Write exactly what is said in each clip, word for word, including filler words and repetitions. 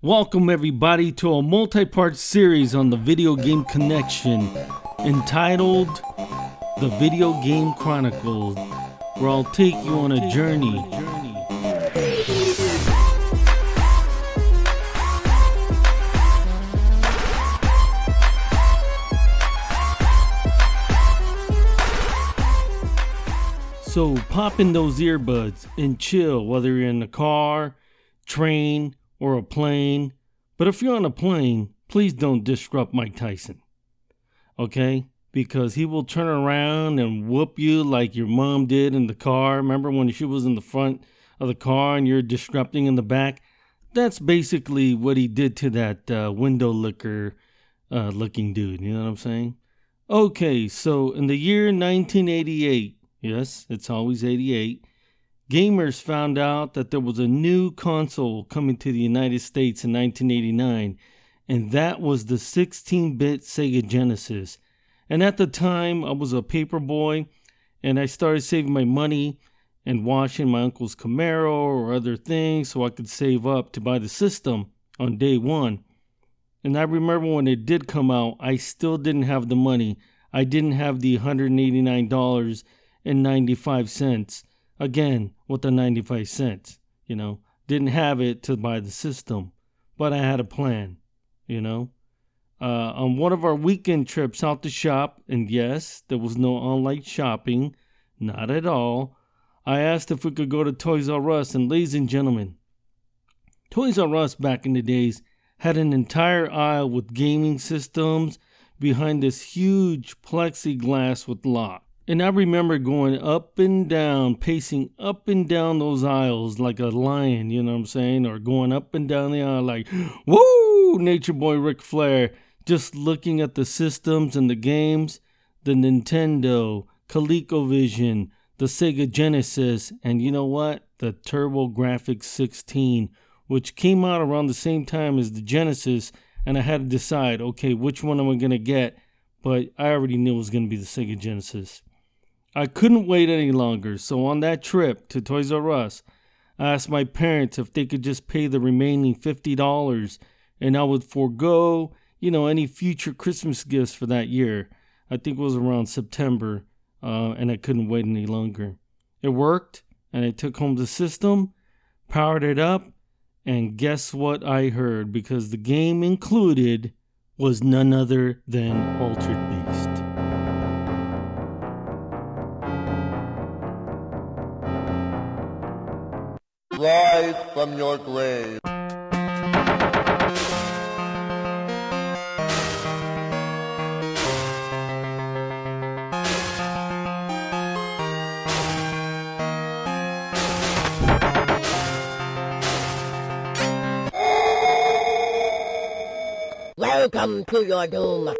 Welcome everybody to a multi-part series on the Video Game Connection entitled The Video Game Chronicles, where I'll take you on a journey. So pop in those earbuds and chill, whether you're in the car, train, or a plane. But if you're on a plane, please don't disrupt Mike Tyson, okay? Because he will turn around and whoop you like your mom did in the car. Remember when she was in the front of the car and you're disrupting in the back? That's basically what he did to that uh, window licker uh, looking dude, you know what I'm saying? Okay, so in the year nineteen eighty-eight, yes, it's always eighty-eight, gamers found out that there was a new console coming to the United States in nineteen eighty-nine, and that was the sixteen-bit Sega Genesis. And at the time, I was a paper boy, and I started saving my money and washing my uncle's Camaro or other things so I could save up to buy the system on day one. And I remember when it did come out, I still didn't have the money. I didn't have the one hundred eighty-nine dollars and ninety-five cents. Again, with the ninety-five cents, you know, didn't have it to buy the system, but I had a plan, you know. Uh, on one of our weekend trips out to shop, and yes, there was no online shopping, not at all, I asked if we could go to Toys "R" Us, and ladies and gentlemen, Toys "R" Us back in the days had an entire aisle with gaming systems behind this huge plexiglass with locks. And I remember going up and down, pacing up and down those aisles like a lion, you know what I'm saying? Or going up and down the aisle like, woo, Nature Boy Ric Flair. Just looking at the systems and the games, the Nintendo, ColecoVision, the Sega Genesis, and you know what? The TurboGrafx sixteen, which came out around the same time as the Genesis, and I had to decide, okay, which one am I going to get? But I already knew it was going to be the Sega Genesis. I couldn't wait any longer, so on that trip to Toys "R" Us, I asked my parents if they could just pay the remaining fifty dollars and I would forego, you know, any future Christmas gifts for that year. I think it was around September, uh, and I couldn't wait any longer. It worked, and I took home the system, powered it up, and guess what I heard? Because the game included was none other than Altered Beast. Rise from your grave. Welcome to your doom.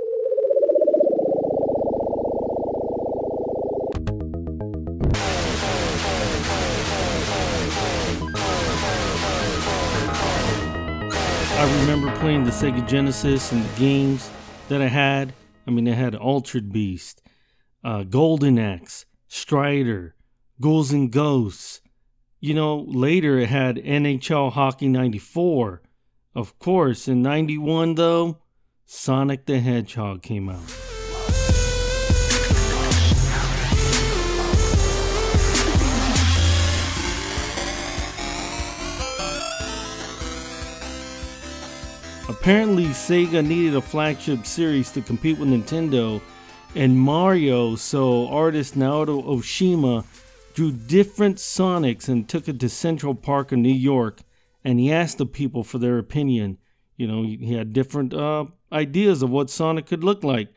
I remember playing the Sega Genesis and the games that I had. I mean, I had Altered Beast, uh, Golden Axe, Strider, Ghouls and Ghosts. You know, later it had N H L Hockey ninety-four. Of course, in ninety-one, though, Sonic the Hedgehog came out. Apparently, Sega needed a flagship series to compete with Nintendo and Mario, so artist Naoto Oshima drew different Sonics and took it to Central Park in New York, and he asked the people for their opinion. You know, he had different uh, ideas of what Sonic could look like.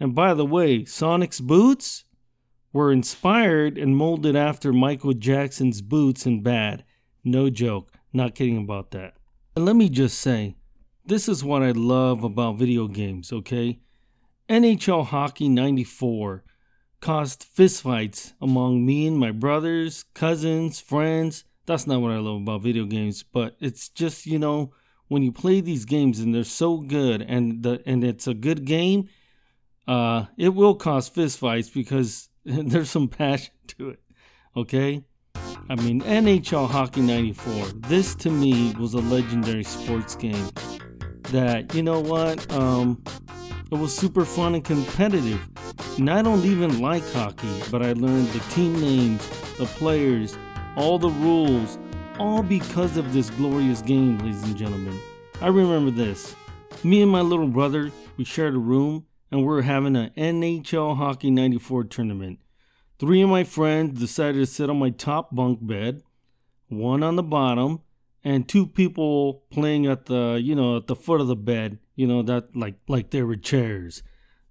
And by the way, Sonic's boots were inspired and molded after Michael Jackson's boots in Bad. No joke. Not kidding about that. And let me just say, this is what I love about video games, okay? N H L Hockey ninety-four caused fistfights among me and my brothers, cousins, friends. That's not what I love about video games, but it's just, you know, when you play these games and they're so good and the and it's a good game, uh, it will cause fistfights because there's some passion to it, okay? I mean, N H L Hockey ninety-four, this to me was a legendary sports game that, you know what, um, it was super fun and competitive. And I don't even like hockey, but I learned the team names, the players, all the rules, all because of this glorious game, ladies and gentlemen. I remember this. Me and my little brother, we shared a room, and we were having an N H L Hockey ninety-four tournament. Three of my friends decided to sit on my top bunk bed, one on the bottom, and two people playing at the, you know, at the foot of the bed, you know, that like like there were chairs.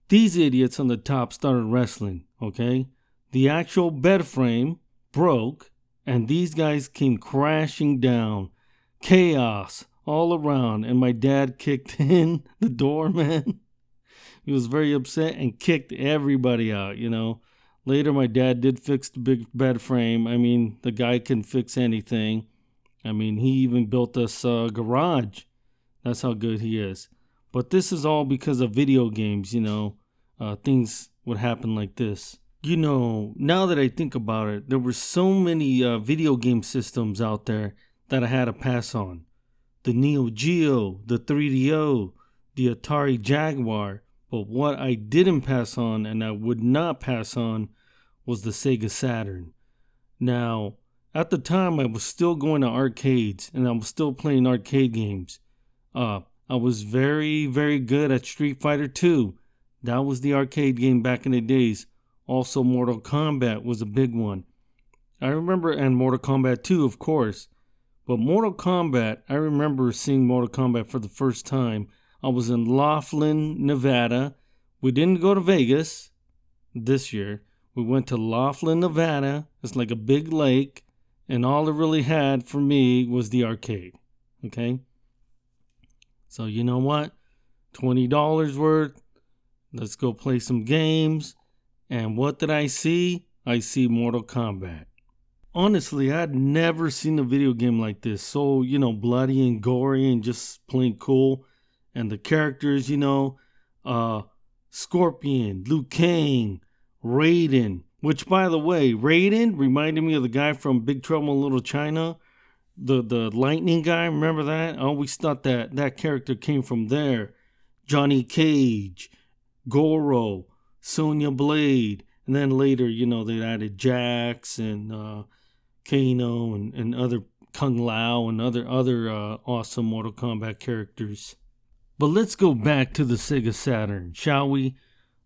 These idiots on the top started wrestling, okay? The actual bed frame broke, and these guys came crashing down. Chaos all around, and my dad kicked in the door, man. He was very upset and kicked everybody out, you know. Later, my dad did fix the big bed frame. I mean, the guy can fix anything. I mean, he even built us a garage. That's how good he is. But this is all because of video games, you know. Uh, things would happen like this. You know, now that I think about it, there were so many uh, video game systems out there that I had to pass on. The Neo Geo, the three D O, the Atari Jaguar. But what I didn't pass on and I would not pass on was the Sega Saturn. Now, at the time, I was still going to arcades and I was still playing arcade games. Uh, I was very, very good at Street Fighter two. That was the arcade game back in the days. Also, Mortal Kombat was a big one. I remember, and Mortal Kombat two, of course. But Mortal Kombat, I remember seeing Mortal Kombat for the first time. I was in Laughlin, Nevada. We didn't go to Vegas this year. We went to Laughlin, Nevada. It's like a big lake. And all it really had for me was the arcade. Okay? So you know what? twenty dollars worth. Let's go play some games. And what did I see? I see Mortal Kombat. Honestly, I'd never seen a video game like this. So, you know, bloody and gory and just plain cool. And the characters, you know, uh, Scorpion, Liu Kang, Raiden. Which, by the way, Raiden reminded me of the guy from Big Trouble in Little China. The the lightning guy, remember that? I always thought that that character came from there. Johnny Cage, Goro, Sonya Blade. And then later, you know, they added Jax and uh, Kano and, and other Kung Lao and other, other uh, awesome Mortal Kombat characters. But let's go back to the Sega Saturn, shall we?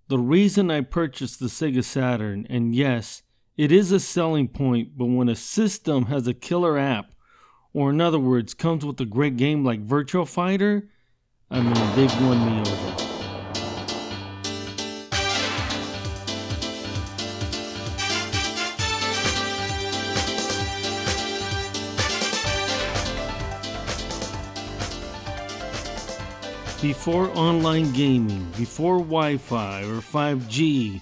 The reason I purchased the Sega Saturn, and yes, it is a selling point, but when a system has a killer app, or in other words, comes with a great game like Virtua Fighter, I mean, they've won me over. Before online gaming, before Wi-Fi or five G,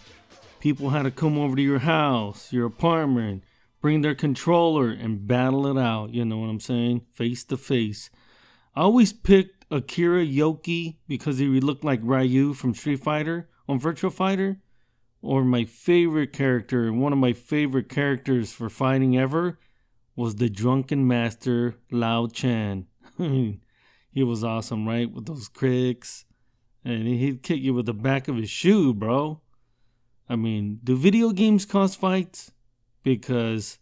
people had to come over to your house, your apartment, bring their controller and battle it out. You know what I'm saying? Face to face. I always picked Akira Yuki because he looked like Ryu from Street Fighter on Virtua Fighter. Or my favorite character, one of my favorite characters for fighting ever, was the drunken master Lao Chan. He was awesome, right? With those kicks. And he'd kick you with the back of his shoe, bro. I mean, do video games cause fights? Because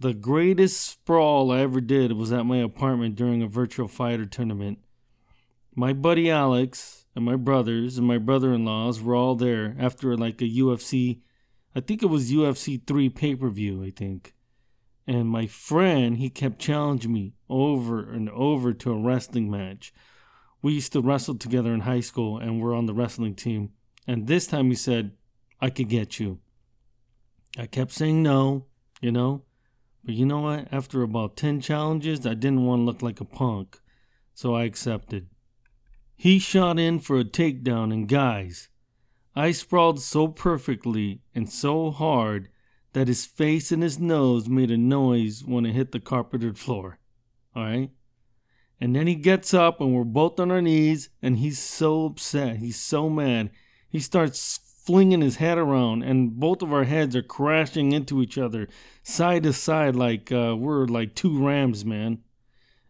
the greatest sprawl I ever did was at my apartment during a Virtua Fighter tournament. My buddy Alex and my brothers and my brother-in-laws were all there after like a U F C. I think it was U F C three pay-per-view, I think. And my friend, he kept challenging me over and over to a wrestling match. We used to wrestle together in high school and we're on the wrestling team. And this time he said, I could get you. I kept saying no, you know. But you know what? After about ten challenges, I didn't want to look like a punk. So I accepted. He shot in for a takedown and guys, I sprawled so perfectly and so hard that his face and his nose made a noise when it hit the carpeted floor. All right? And then he gets up and we're both on our knees and he's so upset. He's so mad. He starts flinging his head around, and both of our heads are crashing into each other, side to side, like uh, we're like two rams, man.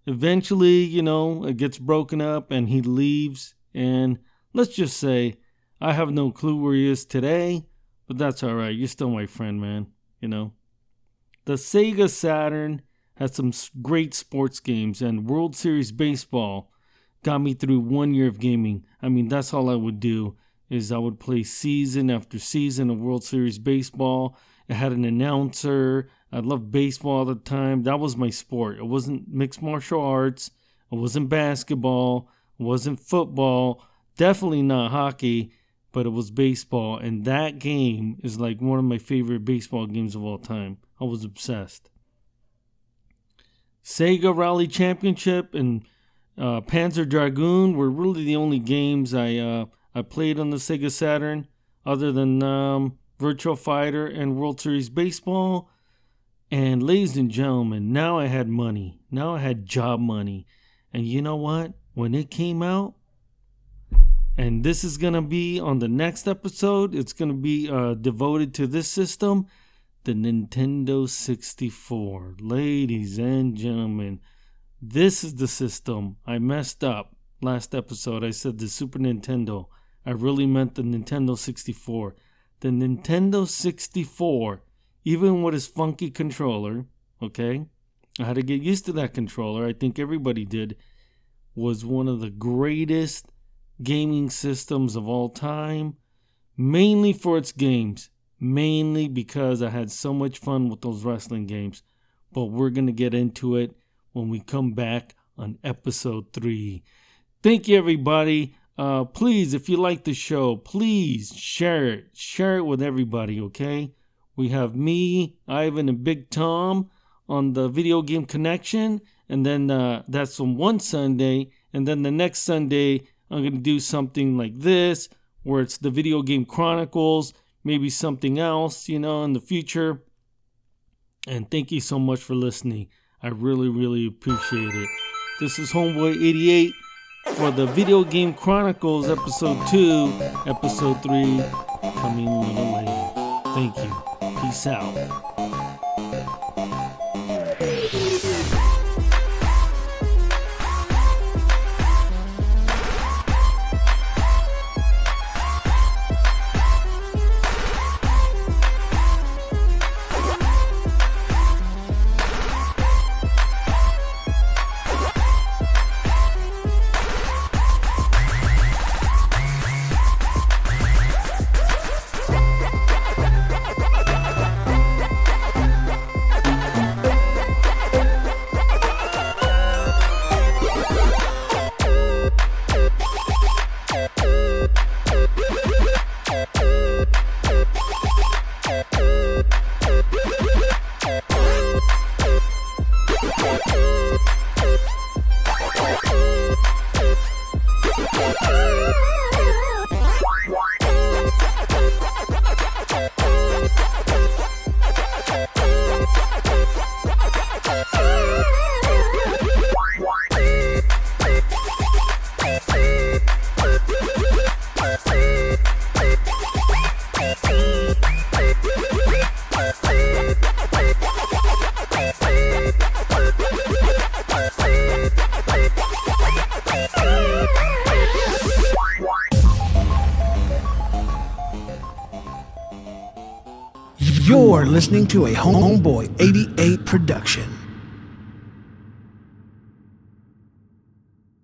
Eventually, you know, it gets broken up, and he leaves, and let's just say, I have no clue where he is today, but that's alright, you're still my friend, man, you know. The Sega Saturn had some great sports games, and World Series Baseball got me through one year of gaming. I mean, that's all I would do, is I would play season after season of World Series Baseball. It had an announcer. I loved baseball at the time. That was my sport. It wasn't mixed martial arts. It wasn't basketball. It wasn't football. Definitely not hockey, but it was baseball. And that game is like one of my favorite baseball games of all time. I was obsessed. Sega Rally Championship and uh, Panzer Dragoon were really the only games I uh, I played on the Sega Saturn, other than um, Virtua Fighter and World Series Baseball. And ladies and gentlemen, now I had money. Now I had job money. And you know what? When it came out, and this is going to be on the next episode, it's going to be uh, devoted to this system, the Nintendo sixty-four. Ladies and gentlemen, this is the system. I messed up. Last episode, I said the Super Nintendo. I really meant the Nintendo sixty-four. The Nintendo sixty-four, even with its funky controller, okay? I had to get used to that controller. I think everybody did. Was one of the greatest gaming systems of all time. Mainly for its games. Mainly because I had so much fun with those wrestling games. But we're going to get into it when we come back on episode three. Thank you, everybody. Uh, please, if you like the show, please share it. Share it with everybody, okay? We have me, Ivan, and Big Tom on the Video Game Connection. And then uh, that's on one Sunday. And then the next Sunday, I'm going to do something like this, where it's the Video Game Chronicles, maybe something else, you know, in the future. And thank you so much for listening. I really, really appreciate it. This is Homeboy eighty-eight. For the Video Game Chronicles Episode two, Episode three, coming a little later. Thank you. Peace out. Listening to a Homeboy eighty-eight production.